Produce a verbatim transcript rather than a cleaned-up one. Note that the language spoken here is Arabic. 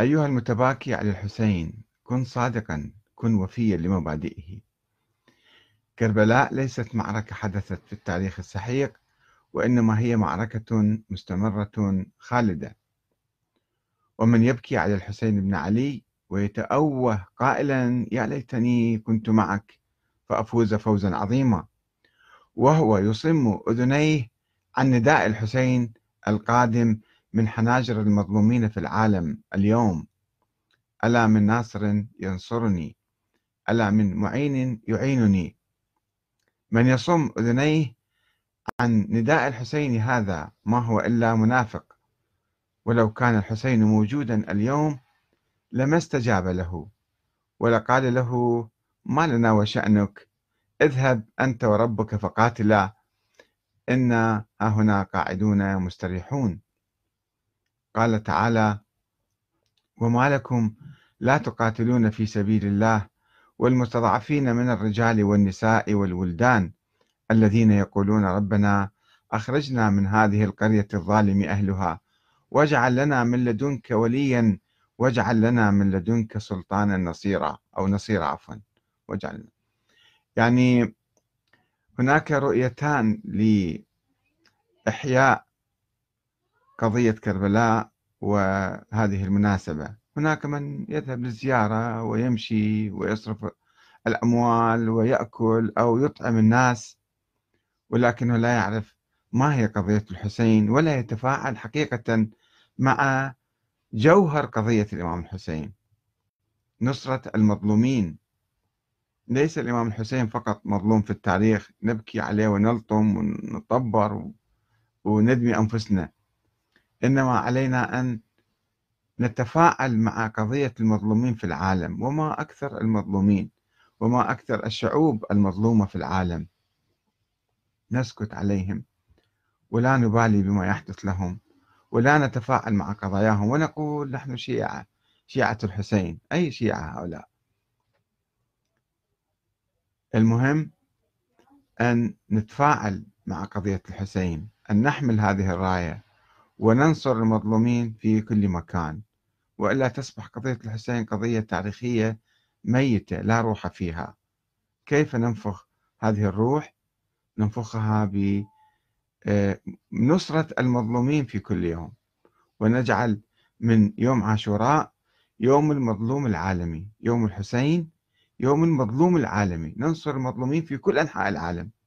أيها المتباكي على الحسين، كن صادقا، كن وفيا لمبادئه. كربلاء ليست معركة حدثت في التاريخ السحيق، وإنما هي معركة مستمرة خالدة. ومن يبكي على الحسين بن علي ويتأوه قائلا يا ليتني كنت معك فأفوز فوزا عظيما، وهو يصم أذنيه عن نداء الحسين القادم من حناجر المظلومين في العالم اليوم: ألا من ناصر ينصرني، ألا من معين يعينني. من يصم أذنيه عن نداء الحسين هذا ما هو إلا منافق، ولو كان الحسين موجودا اليوم لما استجاب له ولقال له: ما لنا وشأنك، اذهب أنت وربك فقاتلا، إنا هاهنا قاعدون مستريحون. قال تعالى: وما لكم لا تقاتلون في سبيل الله والمستضعفين من الرجال والنساء والولدان الذين يقولون ربنا أخرجنا من هذه القرية الظالم أهلها واجعل لنا من لدنك وليا واجعل لنا من لدنك سلطانا نصيرا، أو نصيرا عفوا واجعل. يعني هناك رؤيتان لإحياء قضية كربلاء وهذه المناسبة. هناك من يذهب للزيارة ويمشي ويصرف الأموال ويأكل أو يطعم الناس، ولكنه لا يعرف ما هي قضية الحسين ولا يتفاعل حقيقة مع جوهر قضية الإمام الحسين: نصرة المظلومين. ليس الإمام الحسين فقط مظلوم في التاريخ نبكي عليه ونلطم ونطبر وندمي أنفسنا، إنما علينا أن نتفاعل مع قضية المظلومين في العالم. وما أكثر المظلومين، وما أكثر الشعوب المظلومة في العالم. نسكت عليهم ولا نبالي بما يحدث لهم ولا نتفاعل مع قضاياهم ونقول نحن شيعة، شيعة الحسين. أي شيعة هؤلاء؟ المهم أن نتفاعل مع قضية الحسين، أن نحمل هذه الراية وننصر المظلومين في كل مكان، وإلا تصبح قضية الحسين قضية تاريخية ميتة لا روح فيها. كيف ننفخ هذه الروح؟ ننفخها بنصرة المظلومين في كل يوم، ونجعل من يوم عاشوراء يوم المظلوم العالمي، يوم الحسين يوم المظلوم العالمي. ننصر المظلومين في كل أنحاء العالم.